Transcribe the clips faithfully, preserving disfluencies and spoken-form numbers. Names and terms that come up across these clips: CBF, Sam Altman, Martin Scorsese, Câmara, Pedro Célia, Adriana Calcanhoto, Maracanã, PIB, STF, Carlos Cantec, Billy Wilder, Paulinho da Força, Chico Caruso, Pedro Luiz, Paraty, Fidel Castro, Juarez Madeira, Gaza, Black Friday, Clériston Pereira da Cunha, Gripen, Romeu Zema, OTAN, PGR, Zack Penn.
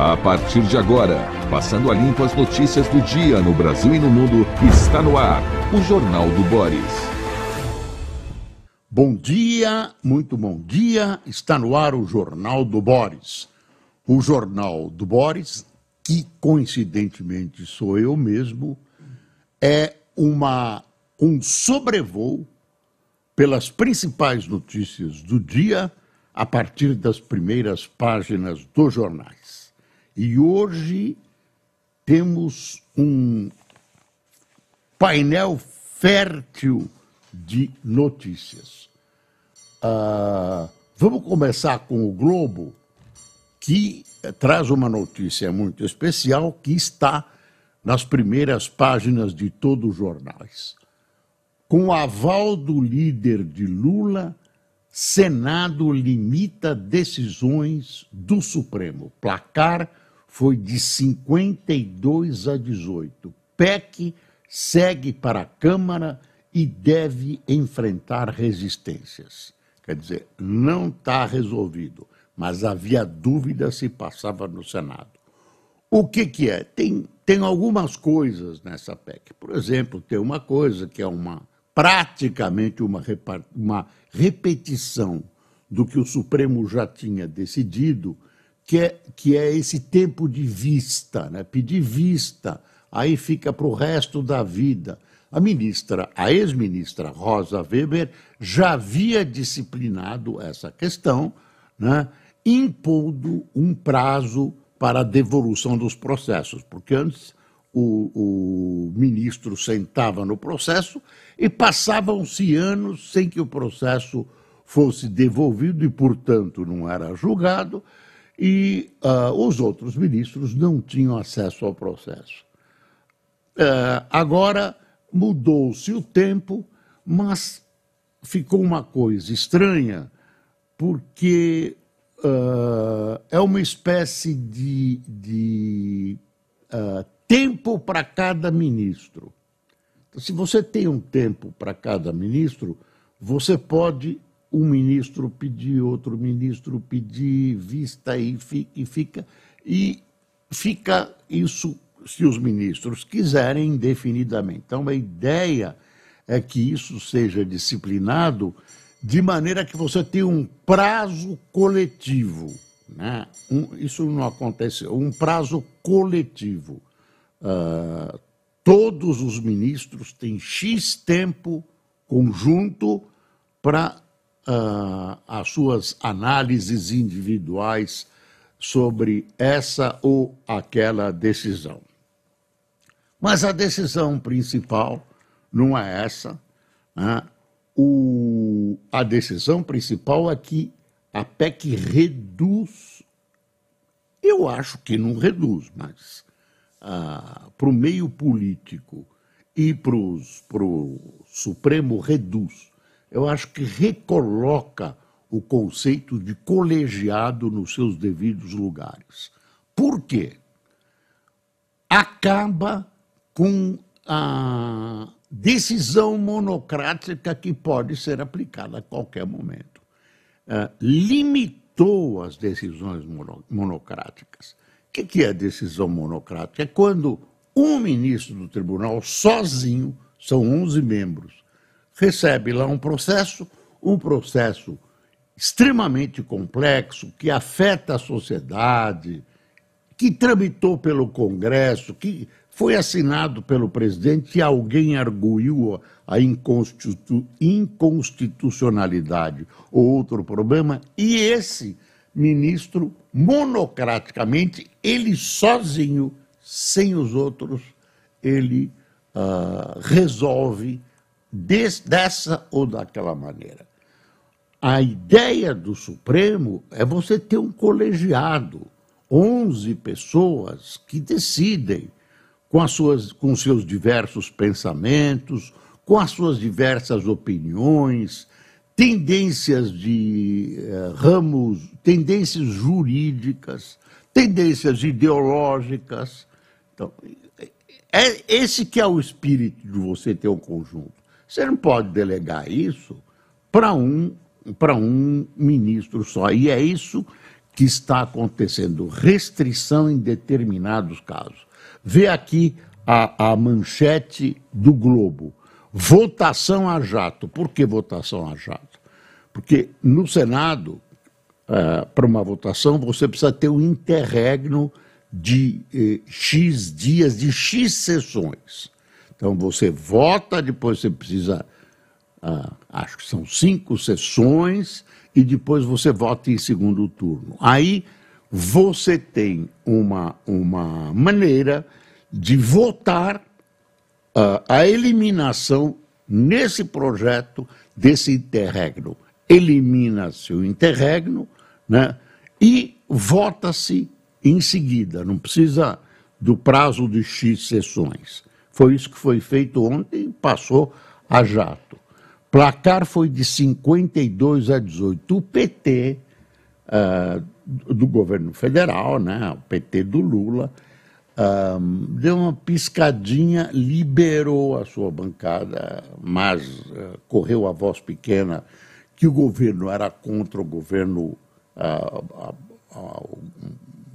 A partir de agora, passando a limpo as notícias do dia no Brasil e no mundo, está no ar o Jornal do Boris. Bom dia, muito bom dia, está no ar o Jornal do Boris. O Jornal do Boris, que coincidentemente sou eu mesmo, é uma, um sobrevoo pelas principais notícias do dia a partir das primeiras páginas dos jornais. E hoje temos um painel fértil de notícias. Uh, vamos começar com o Globo, que traz uma notícia muito especial que está nas primeiras páginas de todos os jornais. Com o aval do líder de Lula, Senado limita decisões do Supremo. Placar foi de cinquenta e dois a dezoito. P E C segue para a Câmara e deve enfrentar resistências. Quer dizer, não está resolvido, mas havia dúvida se passava no Senado. O que que é? Tem, tem algumas coisas nessa P E C. Por exemplo, tem uma coisa que é uma praticamente uma, uma repetição do que o Supremo já tinha decidido, Que é, que é esse tempo de vista, né? Pedir vista, aí fica para o resto da vida. A ministra, a ex-ministra Rosa Weber já havia disciplinado essa questão, né? Impondo um prazo para a devolução dos processos, porque antes o, o ministro sentava no processo e passavam-se anos sem que o processo fosse devolvido e, portanto, não era julgado, e uh, os outros ministros não tinham acesso ao processo. Uh, agora mudou-se o tempo, mas ficou uma coisa estranha, porque uh, é uma espécie de, de uh, tempo para cada ministro. Então, se você tem um tempo para cada ministro, você pode... Um ministro pedir, outro ministro pedir, vista e fica, e fica isso, se os ministros quiserem, indefinidamente. Então, a ideia é que isso seja disciplinado de maneira que você tenha um prazo coletivo, né? Um, isso não aconteceu, um prazo coletivo. Uh, todos os ministros têm X tempo conjunto para... Uh, as suas análises individuais sobre essa ou aquela decisão. Mas a decisão principal não é essa, né? O, a decisão principal é que a P E C reduz, eu acho que não reduz, mas uh, para o meio político e para o Supremo reduz. Eu acho que recoloca o conceito de colegiado nos seus devidos lugares. Por quê? Acaba com a decisão monocrática que pode ser aplicada a qualquer momento. Uh, limitou as decisões mono, monocráticas. O que, que é decisão monocrática? É quando um ministro do tribunal sozinho, são onze membros, recebe lá um processo, um processo extremamente complexo, que afeta a sociedade, que tramitou pelo Congresso, que foi assinado pelo presidente e alguém arguiu a inconstitu- inconstitucionalidade ou outro problema, e esse ministro, monocraticamente, ele sozinho, sem os outros, ele uh, resolve dessa ou daquela maneira. A ideia do Supremo é você ter um colegiado, onze pessoas que decidem com as suas, com seus diversos pensamentos, com as suas diversas opiniões, tendências de eh, ramos, tendências jurídicas, tendências ideológicas. Então, é esse que é o espírito de você ter um conjunto. Você não pode delegar isso para um, para um ministro só. E é isso que está acontecendo restrição em determinados casos. Vê aqui a, a manchete do Globo. Votação a jato. Por que votação a jato? Porque no Senado, uh, para uma votação, você precisa ter um interregno de eh, X dias, de X sessões. Então você vota, depois você precisa, uh, acho que são cinco sessões, e depois você vota em segundo turno. Aí você tem uma, uma maneira de votar uh, a eliminação nesse projeto desse interregno. Elimina-se o interregno, né, e vota-se em seguida, não precisa do prazo de X sessões. Foi isso que foi feito ontem e passou a jato. Placar foi de cinquenta e dois a dezoito. O P T uh, do governo federal, né, o P T do Lula, uh, deu uma piscadinha, liberou a sua bancada, mas uh, correu a voz pequena que o governo era contra o governo. Uh, uh, uh,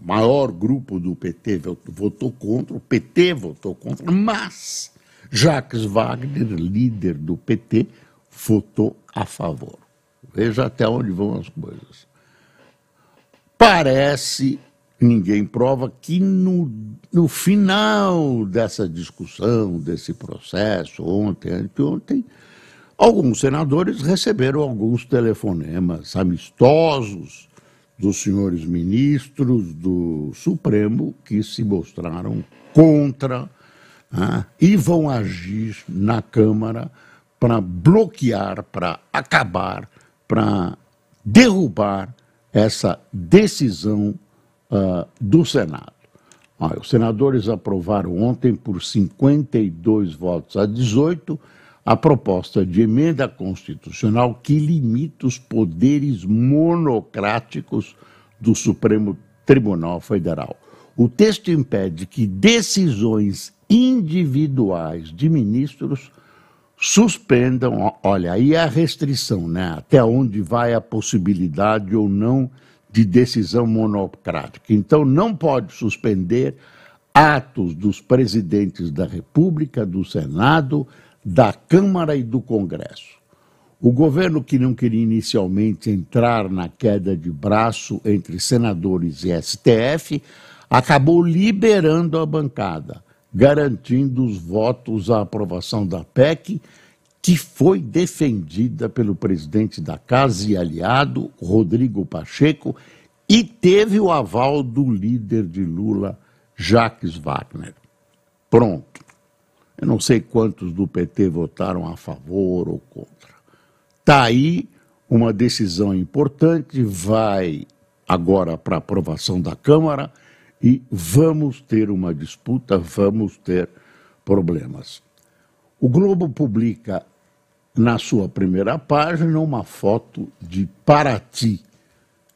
o maior grupo do P T votou contra, o P T votou contra, mas Jacques Wagner, líder do P T, votou a favor. Veja até onde vão as coisas. Parece, ninguém prova, que no, no final dessa discussão, desse processo, ontem, anteontem, alguns senadores receberam alguns telefonemas amistosos dos senhores ministros do Supremo que se mostraram contra, né, e vão agir na Câmara para bloquear, para acabar, para derrubar essa decisão uh, do Senado. Olha, os senadores aprovaram ontem por cinquenta e dois votos a dezoito a proposta de emenda constitucional que limita os poderes monocráticos do Supremo Tribunal Federal. O texto impede que decisões individuais de ministros suspendam, olha, aí a restrição, né? Até onde vai a possibilidade ou não de decisão monocrática. Então, não pode suspender atos dos presidentes da República, do Senado, da Câmara e do Congresso. O governo, que não queria inicialmente entrar na queda de braço entre senadores e S T F, acabou liberando a bancada, garantindo os votos à aprovação da P E C, que foi defendida pelo presidente da Casa e aliado, Rodrigo Pacheco, e teve o aval do líder de Lula, Jacques Wagner. Pronto. Eu não sei quantos do P T votaram a favor ou contra. Está aí uma decisão importante, vai agora para aprovação da Câmara, e vamos ter uma disputa, vamos ter problemas. O Globo publica na sua primeira página uma foto de Paraty,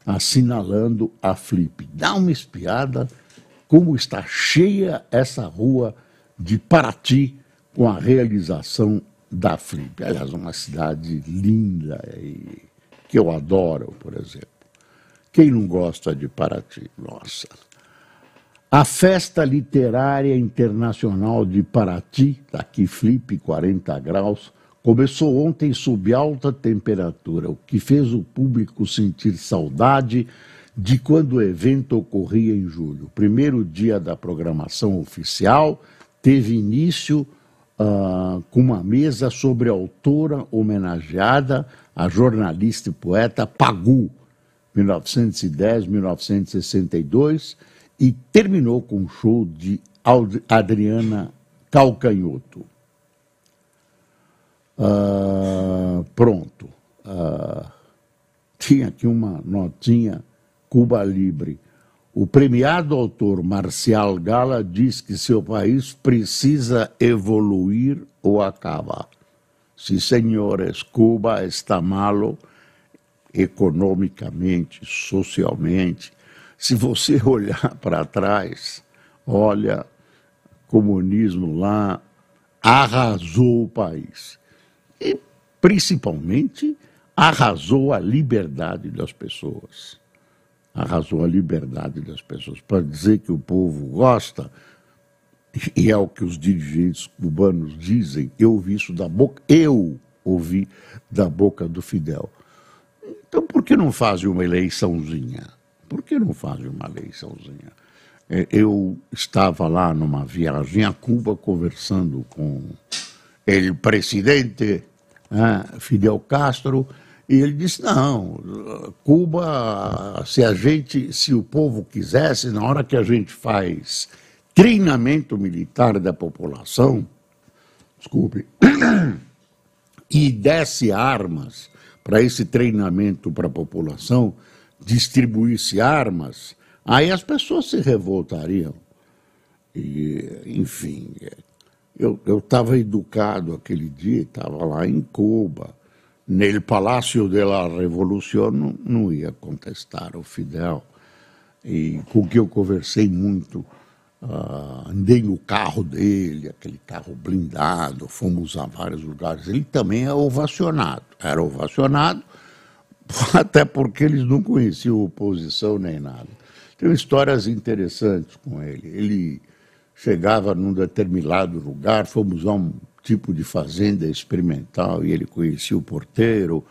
assinalando a Flip. Dá uma espiada como está cheia essa rua de Paraty com a realização da Flip. Aliás, uma cidade linda e que eu adoro, por exemplo. Quem não gosta de Paraty? Nossa! A Festa Literária Internacional de Paraty, daqui Flip, quarenta graus, começou ontem sob alta temperatura, o que fez o público sentir saudade de quando o evento ocorria em julho. O primeiro dia da programação oficial teve início uh, com uma mesa sobre a autora homenageada, a jornalista e poeta Pagu, mil novecentos e dez a mil novecentos e sessenta e dois, e terminou com um show de Adriana Calcanhoto. Uh, pronto. Uh, tinha aqui uma notinha, Cuba Libre. O premiado autor Marcial Gala diz que seu país precisa evoluir ou acabar. Sim, senhores, Cuba está malo economicamente, socialmente. Se você olhar para trás, olha, comunismo lá arrasou o país. E, principalmente, arrasou a liberdade das pessoas. arrasou a liberdade das pessoas. Para dizer que o povo gosta, e é o que os dirigentes cubanos dizem, eu ouvi isso da boca, eu ouvi da boca do Fidel. Então, por que não fazem uma eleiçãozinha? Por que não fazem uma eleiçãozinha? Eu estava lá numa viagem a Cuba conversando com o presidente Fidel Castro, e ele disse, não, Cuba, se a gente, se o povo quisesse, na hora que a gente faz treinamento militar da população, desculpe, e desse armas para esse treinamento para a população, distribuísse armas, aí as pessoas se revoltariam. E, enfim, eu eu estava educado aquele dia, estava lá em Cuba, no Palácio de la Revolución, não, não ia contestar o Fidel. E com que eu conversei muito, uh, andei no carro dele, aquele carro blindado, fomos a vários lugares. Ele também é ovacionado, era ovacionado, até porque eles não conheciam oposição nem nada. Tem histórias interessantes com ele. Ele chegava num determinado lugar, fomos a um tipo de fazenda experimental, e ele conhecia o porteiro.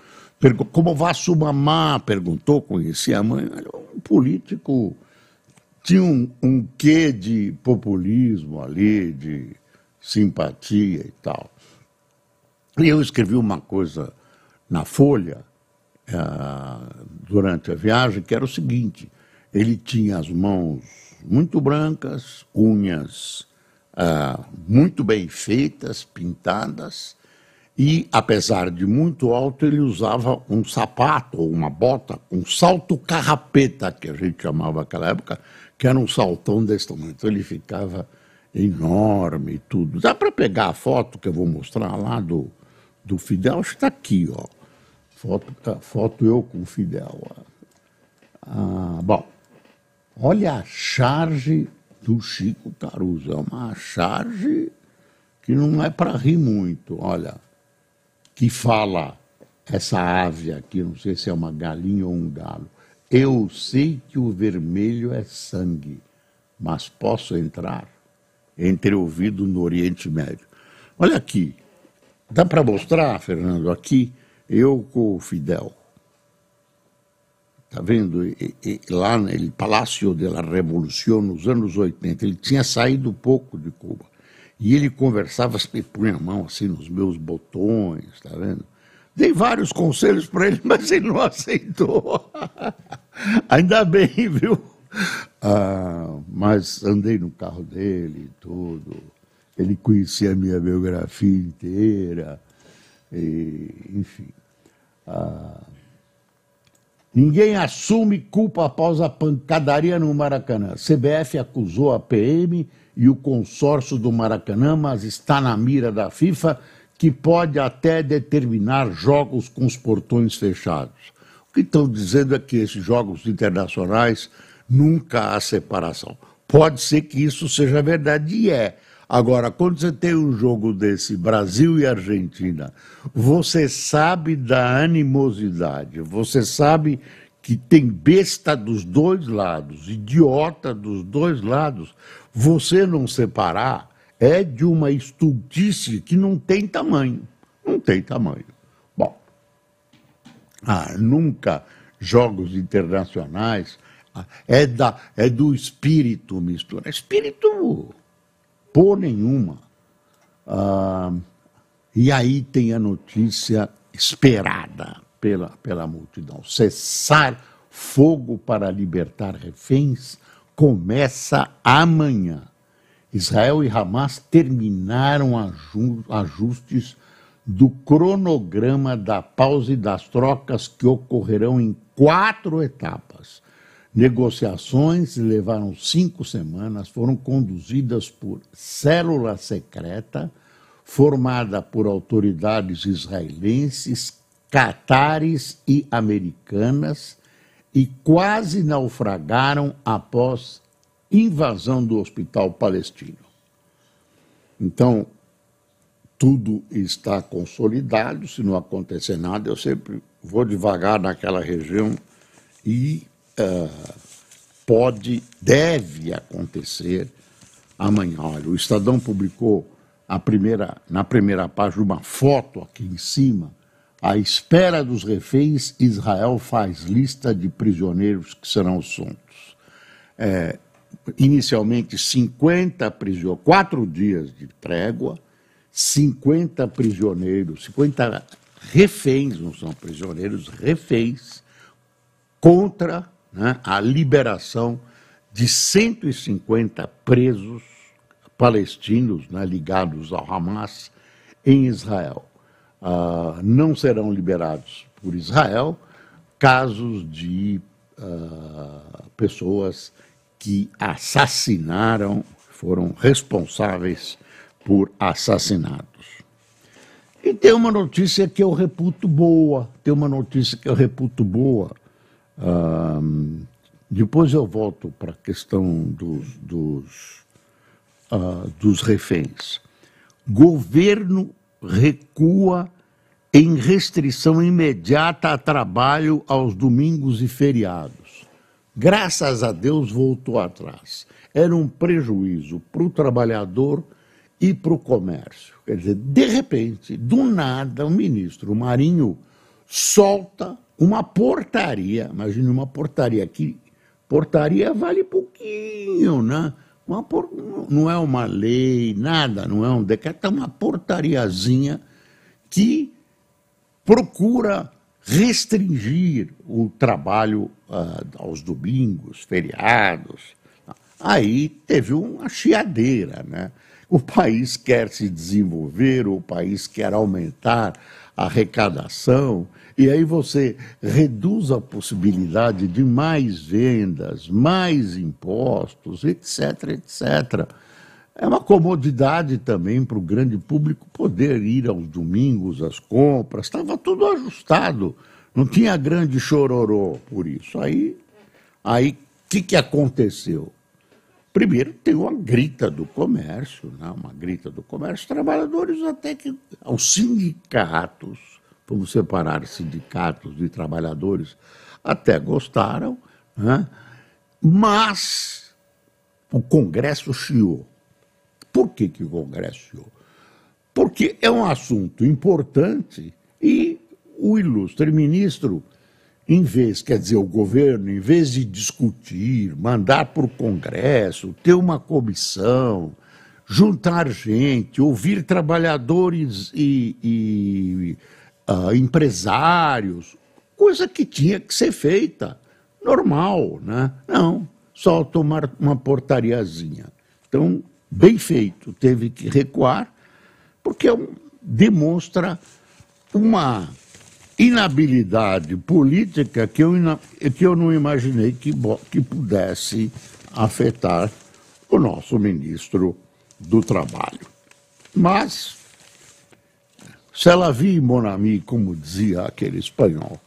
Como vai sua mamá? Perguntou, conhecia a mãe. Ele, um político, tinha um, um quê de populismo ali, de simpatia e tal. E eu escrevi uma coisa na Folha, uh, durante a viagem, que era o seguinte: ele tinha as mãos muito brancas, unhas Uh, muito bem feitas, pintadas, e, apesar de muito alto, ele usava um sapato ou uma bota, um salto carrapeta, que a gente chamava naquela época, que era um saltão desse tamanho. Então ele ficava enorme e tudo. Dá para pegar a foto que eu vou mostrar lá do, do Fidel? Acho que está aqui, ó. Foto, foto eu com o Fidel. Ah, bom, olha a charge do Chico Caruso, é uma charge que não é para rir muito, olha, que fala essa ave aqui, não sei se é uma galinha ou um galo. Eu sei que o vermelho é sangue, mas posso entrar entre ouvido no Oriente Médio. Olha aqui, dá para mostrar, Fernando, aqui, eu com o Fidel. Está vendo? E, e, lá no Palácio de la Revolución, nos anos oitenta, ele tinha saído pouco de Cuba. E ele conversava, ele punha a mão assim nos meus botões, está vendo? Dei vários conselhos para ele, mas ele não aceitou. Ainda bem, viu? Ah, mas andei no carro dele e tudo. Ele conhecia a minha biografia inteira. E, enfim. Ah, ninguém assume culpa após a pancadaria no Maracanã. C B F acusou a P M e o consórcio do Maracanã, mas está na mira da FIFA, que pode até determinar jogos com os portões fechados. O que estão dizendo é que esses jogos internacionais nunca há separação. Pode ser que isso seja verdade, e é. Agora, quando você tem um jogo desse, Brasil e Argentina, você sabe da animosidade, você sabe que tem besta dos dois lados, idiota dos dois lados. Você não separar é de uma estultice que não tem tamanho, não tem tamanho. Bom, ah, nunca jogos internacionais, é, da, é do espírito mistura, espírito... Por nenhuma. Ah, e aí tem a notícia esperada pela, pela multidão. Cessar fogo para libertar reféns começa amanhã. Israel e Hamas terminaram ajustes do cronograma da pausa e das trocas que ocorrerão em quatro etapas. Negociações levaram cinco semanas, foram conduzidas por célula secreta, formada por autoridades israelenses, catares e americanas, e quase naufragaram após invasão do hospital palestino. Então, tudo está consolidado, se não acontecer nada, eu sempre vou devagar naquela região e uh, pode, deve acontecer amanhã. Olha, o Estadão publicou a primeira, na primeira página uma foto aqui em cima. À espera dos reféns, Israel faz lista de prisioneiros que serão soltos. É, inicialmente, cinquenta prisioneiros, quatro dias de trégua, cinquenta prisioneiros, cinquenta reféns, não são prisioneiros, reféns, contra, né, a liberação de cento e cinquenta presos palestinos, né, ligados ao Hamas em Israel. Uh, não serão liberados por Israel casos de uh, pessoas que assassinaram, foram responsáveis por assassinatos. E tem uma notícia que eu reputo boa, tem uma notícia que eu reputo boa. Uh, depois eu volto para a questão dos, dos, uh, dos reféns. Governo recua em restrição imediata a trabalho aos domingos e feriados. Graças a Deus voltou atrás. Era um prejuízo para o trabalhador e para o comércio. Quer dizer, de repente, do nada, o ministro Marinho solta uma portaria. Imagine uma portaria aqui. Portaria vale pouquinho, né? Uma por... Não é uma lei, nada, não é um decreto, é uma portariazinha que procura restringir o trabalho uh, aos domingos, feriados. Aí teve uma chiadeira, né? O país quer se desenvolver, o país quer aumentar a arrecadação, e aí você reduz a possibilidade de mais vendas, mais impostos, etc, etcétera. É uma comodidade também para o grande público poder ir aos domingos, às compras, estava tudo ajustado, não tinha grande chororô por isso. Aí, aí, que que aconteceu? Primeiro, tem uma grita do comércio, né? Uma grita do comércio, trabalhadores até que... Aos sindicatos, vamos separar sindicatos de trabalhadores, até gostaram, né? Mas o Congresso chiou. Por que que o Congresso chiou? Porque é um assunto importante e o ilustre ministro... Em vez, quer dizer, o governo, em vez de discutir, mandar para o Congresso, ter uma comissão, juntar gente, ouvir trabalhadores e, e uh, empresários, coisa que tinha que ser feita, normal, né? Não, só tomar uma portariazinha. Então, bem feito, teve que recuar, porque demonstra uma... inabilidade política que eu, que eu não imaginei que, que pudesse afetar o nosso ministro do Trabalho. Mas, se ela vive mon ami, como dizia aquele espanhol,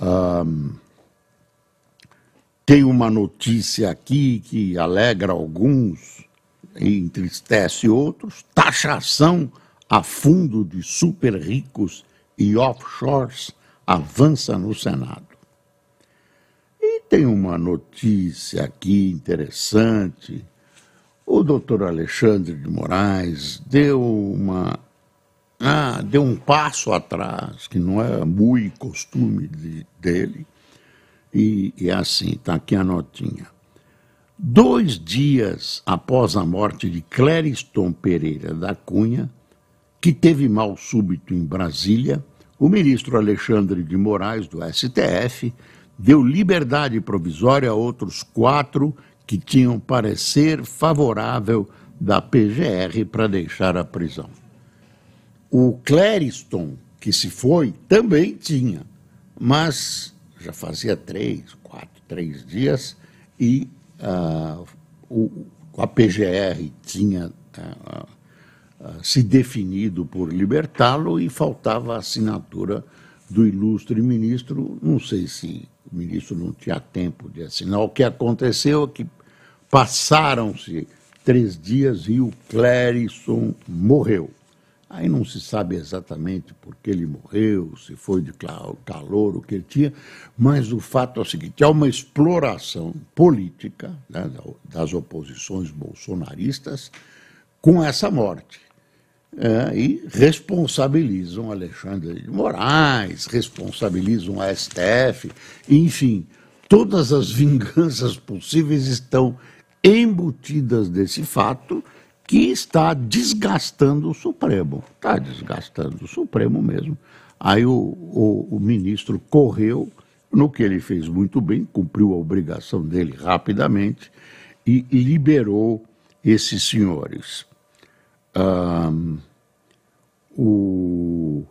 hum, tem uma notícia aqui que alegra alguns e entristece outros, taxação a fundo de super ricos e offshores avança no Senado. E tem uma notícia aqui interessante. O doutor Alexandre de Moraes deu uma ah, deu um passo atrás, que não é muito costume de, dele, e, e assim, está aqui a notinha. Dois dias após a morte de Clériston Pereira da Cunha, que teve mal súbito em Brasília, o ministro Alexandre de Moraes, do S T F, deu liberdade provisória a outros quatro que tinham parecer favorável da P G R para deixar a prisão. O Clériston, que se foi, também tinha, mas já fazia três, quatro, três dias, e uh, o, a P G R tinha... Uh, se definido por libertá-lo e faltava a assinatura do ilustre ministro. Não sei se o ministro não tinha tempo de assinar. O que aconteceu é que passaram-se três dias e o Clériston morreu. Aí não se sabe exatamente por que ele morreu, se foi de calor, o que ele tinha, mas o fato é o seguinte, há uma exploração política, né, das oposições bolsonaristas com essa morte. É, e responsabilizam Alexandre de Moraes, responsabilizam a S T F, enfim, todas as vinganças possíveis estão embutidas desse fato que está desgastando o Supremo. Está desgastando o Supremo mesmo. Aí o, o, o ministro correu no que ele fez muito bem, cumpriu a obrigação dele rapidamente e liberou esses senhores. Um, o,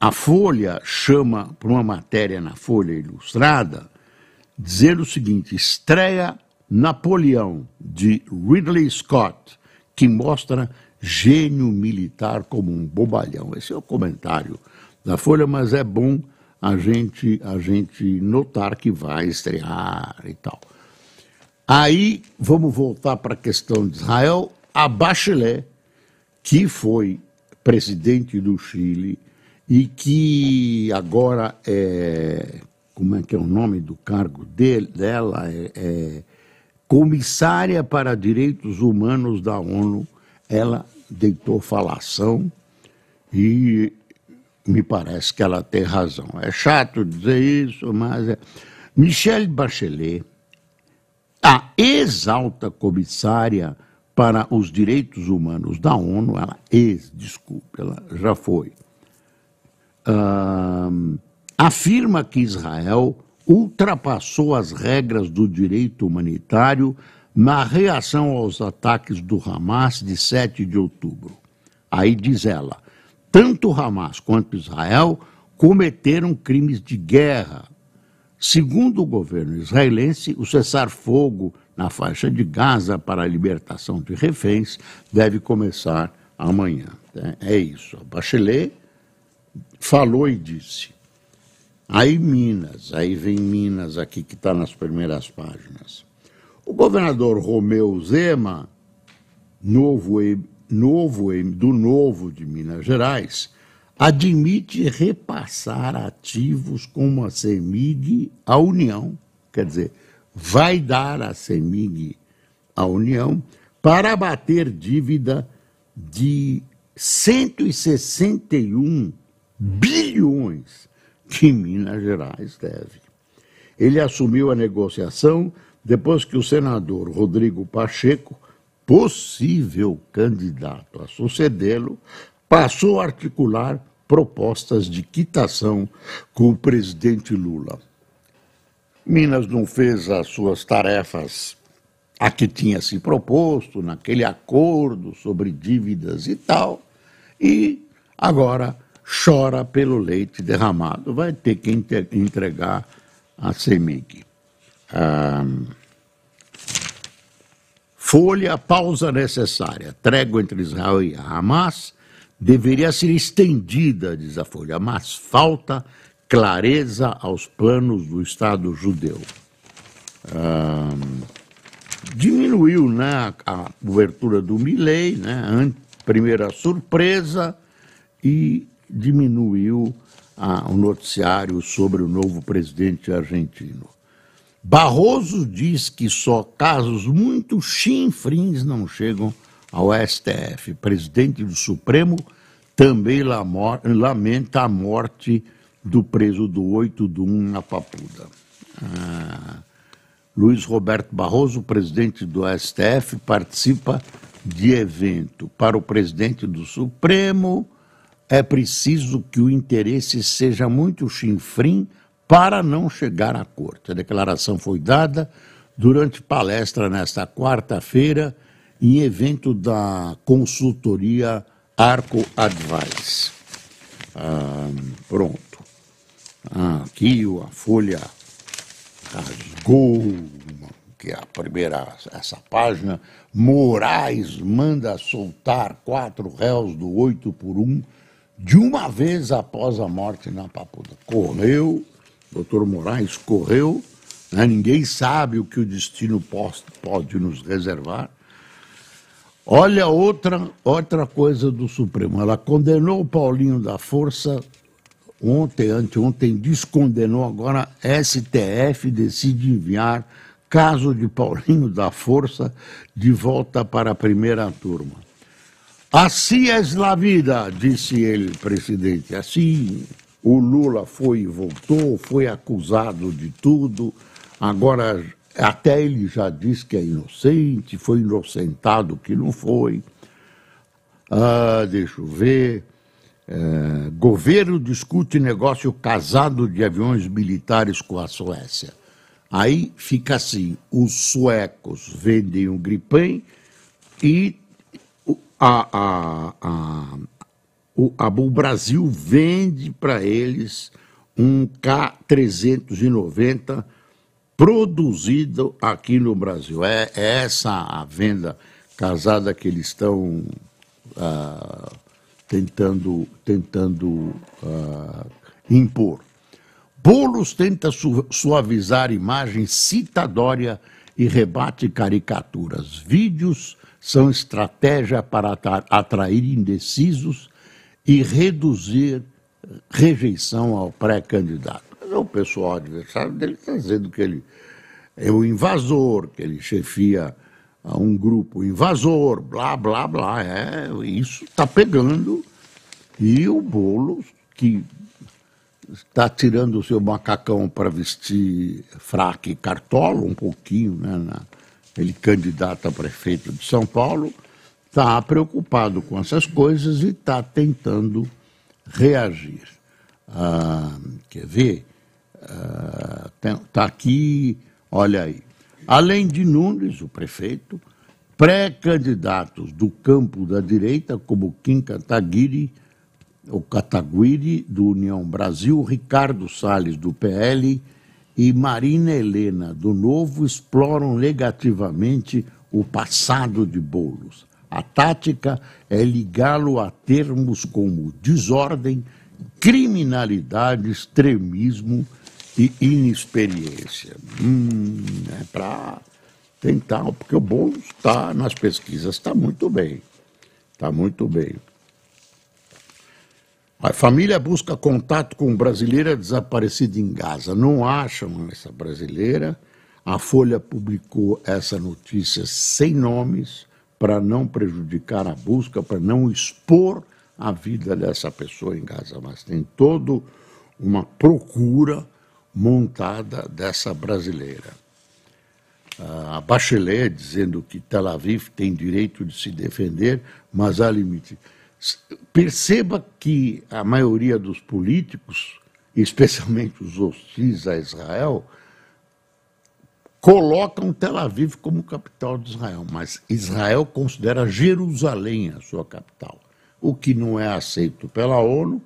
a Folha chama, por uma matéria na Folha Ilustrada, dizendo o seguinte, estreia Napoleão, de Ridley Scott, que mostra gênio militar como um bobalhão. Esse é o comentário da Folha, mas é bom a gente, a gente notar que vai estrear e tal. Aí, vamos voltar para a questão de Israel. A Bachelet, que foi presidente do Chile e que agora é... Como é que é o nome do cargo dele, dela? É... é comissária para Direitos Humanos da ONU, ela deitou falação e me parece que ela tem razão. É chato dizer isso, mas é... Michelle Bachelet, a ex-alta comissária para os Direitos Humanos da ONU, ela ex, desculpe, ela já foi, uh, afirma que Israel ultrapassou as regras do direito humanitário na reação aos ataques do Hamas de sete de outubro. Aí diz ela, tanto Hamas quanto Israel cometeram crimes de guerra. Segundo o governo israelense, o cessar-fogo na faixa de Gaza para a libertação de reféns deve começar amanhã. É isso. A Bachelet falou e disse... Aí Minas, aí vem Minas aqui que está nas primeiras páginas. O governador Romeu Zema, novo, novo, do Novo de Minas Gerais, admite repassar ativos como a Cemig à União, quer dizer, vai dar a Cemig à União para abater dívida de cento e sessenta e um bilhões. Que Minas Gerais deve. Ele assumiu a negociação depois que o senador Rodrigo Pacheco, possível candidato a sucedê-lo, passou a articular propostas de quitação com o presidente Lula. Minas não fez as suas tarefas a que tinha se proposto, naquele acordo sobre dívidas e tal, e agora... chora pelo leite derramado, vai ter que entregar a Cemig. Ah, Folha, pausa necessária. Trégua entre Israel e Hamas deveria ser estendida, diz a Folha, mas falta clareza aos planos do Estado judeu. Ah, diminuiu, né, a cobertura do Milei, né, primeira surpresa, e... diminuiu ah, o noticiário sobre o novo presidente argentino. Barroso diz que só casos muito chinfrins não chegam ao S T F. Presidente do Supremo também lamenta a morte do preso do oito de um na Papuda. Ah, Luiz Roberto Barroso, presidente do S T F, participa de evento. Para o presidente do Supremo... é preciso que o interesse seja muito chinfrim para não chegar à corte. A declaração foi dada durante palestra nesta quarta-feira em evento da consultoria Arco Advice. Ah, pronto. Ah, aqui a Folha rasgou que a primeira, essa página. Moraes manda soltar quatro réus do oito por um. De uma vez após a morte na Papuda. Correu, doutor Moraes correu, né? Ninguém sabe o que o destino pode nos reservar. Olha outra, outra coisa do Supremo. Ela condenou o Paulinho da Força ontem, anteontem, descondenou. Agora S T F decide enviar caso de Paulinho da Força de volta para a primeira turma. Assim é a vida, disse ele, presidente. Assim o Lula foi e voltou, foi acusado de tudo. Agora até ele já diz que é inocente, foi inocentado que não foi. Ah, deixa eu ver. É, governo discute negócio casado de aviões militares com a Suécia. Aí fica assim, os suecos vendem o Gripen e a, a, a, o, a, o Brasil vende para eles um K trezentos e noventa produzido aqui no Brasil. É, é essa a venda casada que eles estão ah, tentando, tentando ah, impor. Boulos tenta su suavizar imagem, cita Dória e rebate caricaturas. Vídeos são estratégia para atra atrair indecisos e reduzir rejeição ao pré-candidato. O pessoal adversário dele está dizendo que ele é o invasor, que ele chefia um grupo invasor, blá, blá, blá. É, isso está pegando. E o Boulos, que está tirando o seu macacão para vestir fraque e cartola um pouquinho, né, na, ele candidato a prefeito de São Paulo, está preocupado com essas coisas e está tentando reagir. Ah, quer ver? Está aqui, olha aí. Além de Nunes, o prefeito, pré-candidatos do campo da direita, como Kim Kataguiri, o Kataguiri, do União Brasil, Ricardo Salles, do P L, e Marina Helena, do Novo, exploram negativamente o passado de Boulos. A tática é ligá-lo a termos como desordem, criminalidade, extremismo e inexperiência. Hum, é para tentar, porque o Boulos está nas pesquisas, está muito bem. Está muito bem. A família busca contato com brasileira desaparecida em Gaza. Não acham essa brasileira. A Folha publicou essa notícia sem nomes para não prejudicar a busca, para não expor a vida dessa pessoa em Gaza. Mas tem toda uma procura montada dessa brasileira. A Bachelet dizendo que Tel Aviv tem direito de se defender, mas há limite. Perceba que a maioria dos políticos, especialmente os hostis a Israel, colocam Tel Aviv como capital de Israel, mas Israel considera Jerusalém a sua capital, o que não é aceito pela ONU.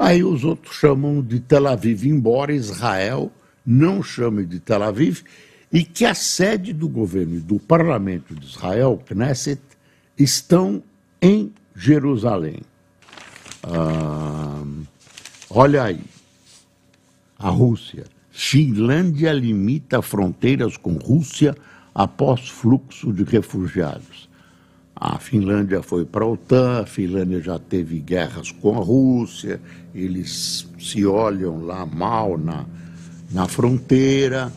Aí os outros chamam de Tel Aviv, embora Israel não chame de Tel Aviv, e que a sede do governo e do parlamento de Israel, Knesset, estão em Jerusalém. Ah, olha aí, a Rússia. Finlândia limita fronteiras com Rússia após fluxo de refugiados. A Finlândia foi para a OTAN, a Finlândia já teve guerras com a Rússia, eles se olham lá mal na, na fronteira,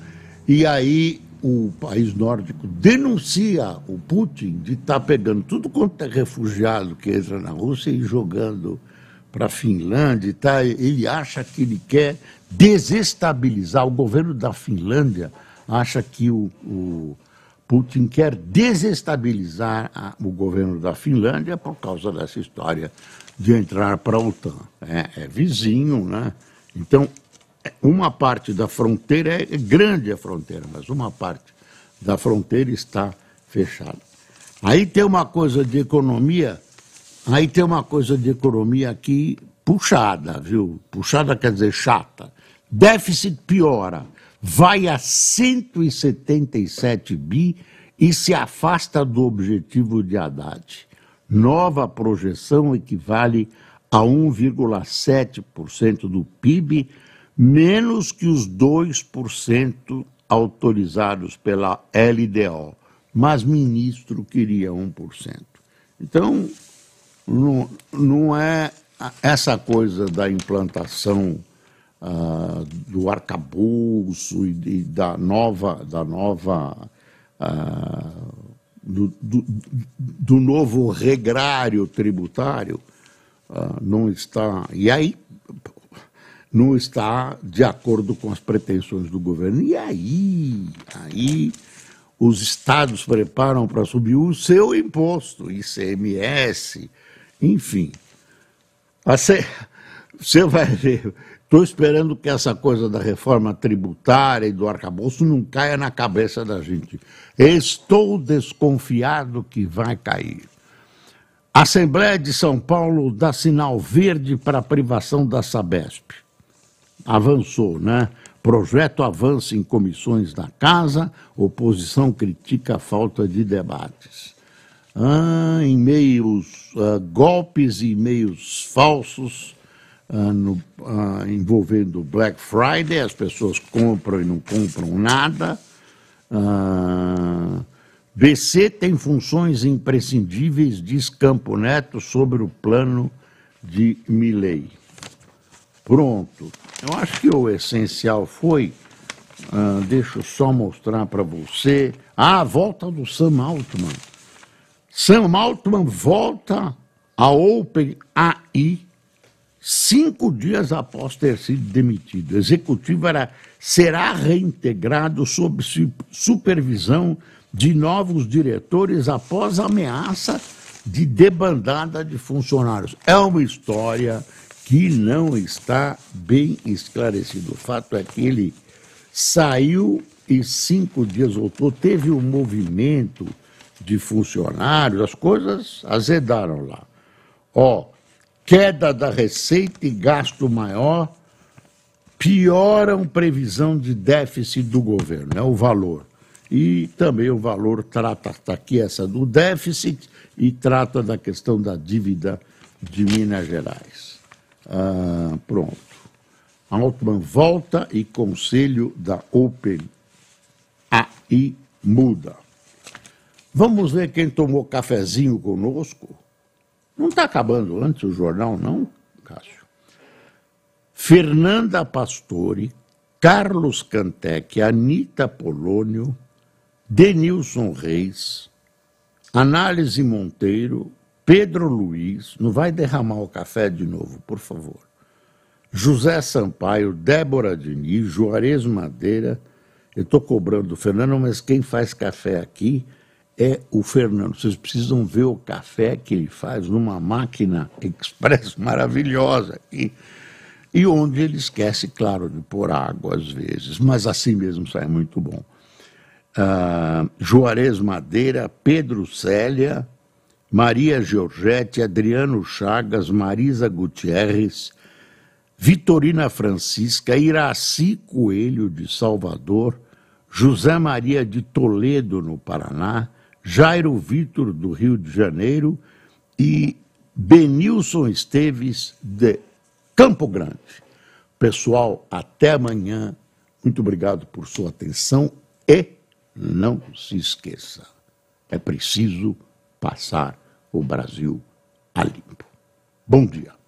e aí o país nórdico denuncia o Putin de estar pegando tudo quanto é refugiado que entra na Rússia e jogando para a Finlândia. Tá? Ele acha que ele quer desestabilizar. O governo da Finlândia acha que o, o Putin quer desestabilizar a, o governo da Finlândia por causa dessa história de entrar para a OTAN. É, é vizinho, né? Então, uma parte da fronteira, é grande a fronteira, mas uma parte da fronteira está fechada. Aí tem uma coisa de economia, aí tem uma coisa de economia aqui puxada, viu? Puxada quer dizer chata. Déficit piora, vai a cento e setenta e sete bi e se afasta do objetivo de Haddad. Nova projeção equivale a um vírgula sete por cento do P I B, menos que os dois por cento autorizados pela L D O, mas ministro queria um por cento. Então, não, não é essa coisa da implantação uh, do arcabouço e, e da nova... Da nova uh, do, do, do novo regrário tributário, uh, não está... E aí... não está de acordo com as pretensões do governo. E aí, aí os estados preparam para subir o seu imposto, I C M S, enfim. Você, você vai ver, estou esperando que essa coisa da reforma tributária e do arcabouço não caia na cabeça da gente. Estou desconfiado que vai cair. A Assembleia de São Paulo dá sinal verde para a privação da Sabesp. Avançou, né? Projeto avança em comissões da Casa, oposição critica a falta de debates. Ah, em meios ah, golpes e meios falsos ah, no, ah, envolvendo Black Friday, as pessoas compram e não compram nada. Ah, B C tem funções imprescindíveis, diz Campo Neto, sobre o plano de Milei. Pronto. Eu acho que o essencial foi... Uh, deixa eu só mostrar para você... Ah, a volta do Sam Altman. Sam Altman volta à OpenAI cinco dias após ter sido demitido. O executivo era, será reintegrado sob supervisão de novos diretores após ameaça de debandada de funcionários. É uma história... que não está bem esclarecido. O fato é que ele saiu e cinco dias voltou, teve um movimento de funcionários, as coisas azedaram lá. Ó, queda da receita e gasto maior pioram previsão de déficit do governo, é o valor. E também o valor trata, está aqui essa do déficit, e trata da questão da dívida de Minas Gerais. Ah, pronto. Altman volta e conselho da OpenAI muda. Vamos ver quem tomou cafezinho conosco. Não está acabando antes o jornal, não, Cássio? Fernanda Pastore, Carlos Cantec, Anita Polônio, Denilson Reis, Análise Monteiro, Pedro Luiz, não vai derramar o café de novo, por favor. José Sampaio, Débora Diniz, Juarez Madeira. Eu estou cobrando o Fernando, mas quem faz café aqui é o Fernando. Vocês precisam ver o café que ele faz numa máquina express maravilhosa aqui. E onde ele esquece, claro, de pôr água às vezes, mas assim mesmo sai muito bom. Uh, Juarez Madeira, Pedro Célia, Maria Giorgetti, Adriano Chagas, Marisa Gutierrez, Vitorina Francisca, Iraci Coelho de Salvador, José Maria de Toledo, no Paraná, Jairo Vitor, do Rio de Janeiro, e Benilson Esteves, de Campo Grande. Pessoal, até amanhã. Muito obrigado por sua atenção e não se esqueça, é preciso passar o Brasil a limpo. Bom dia.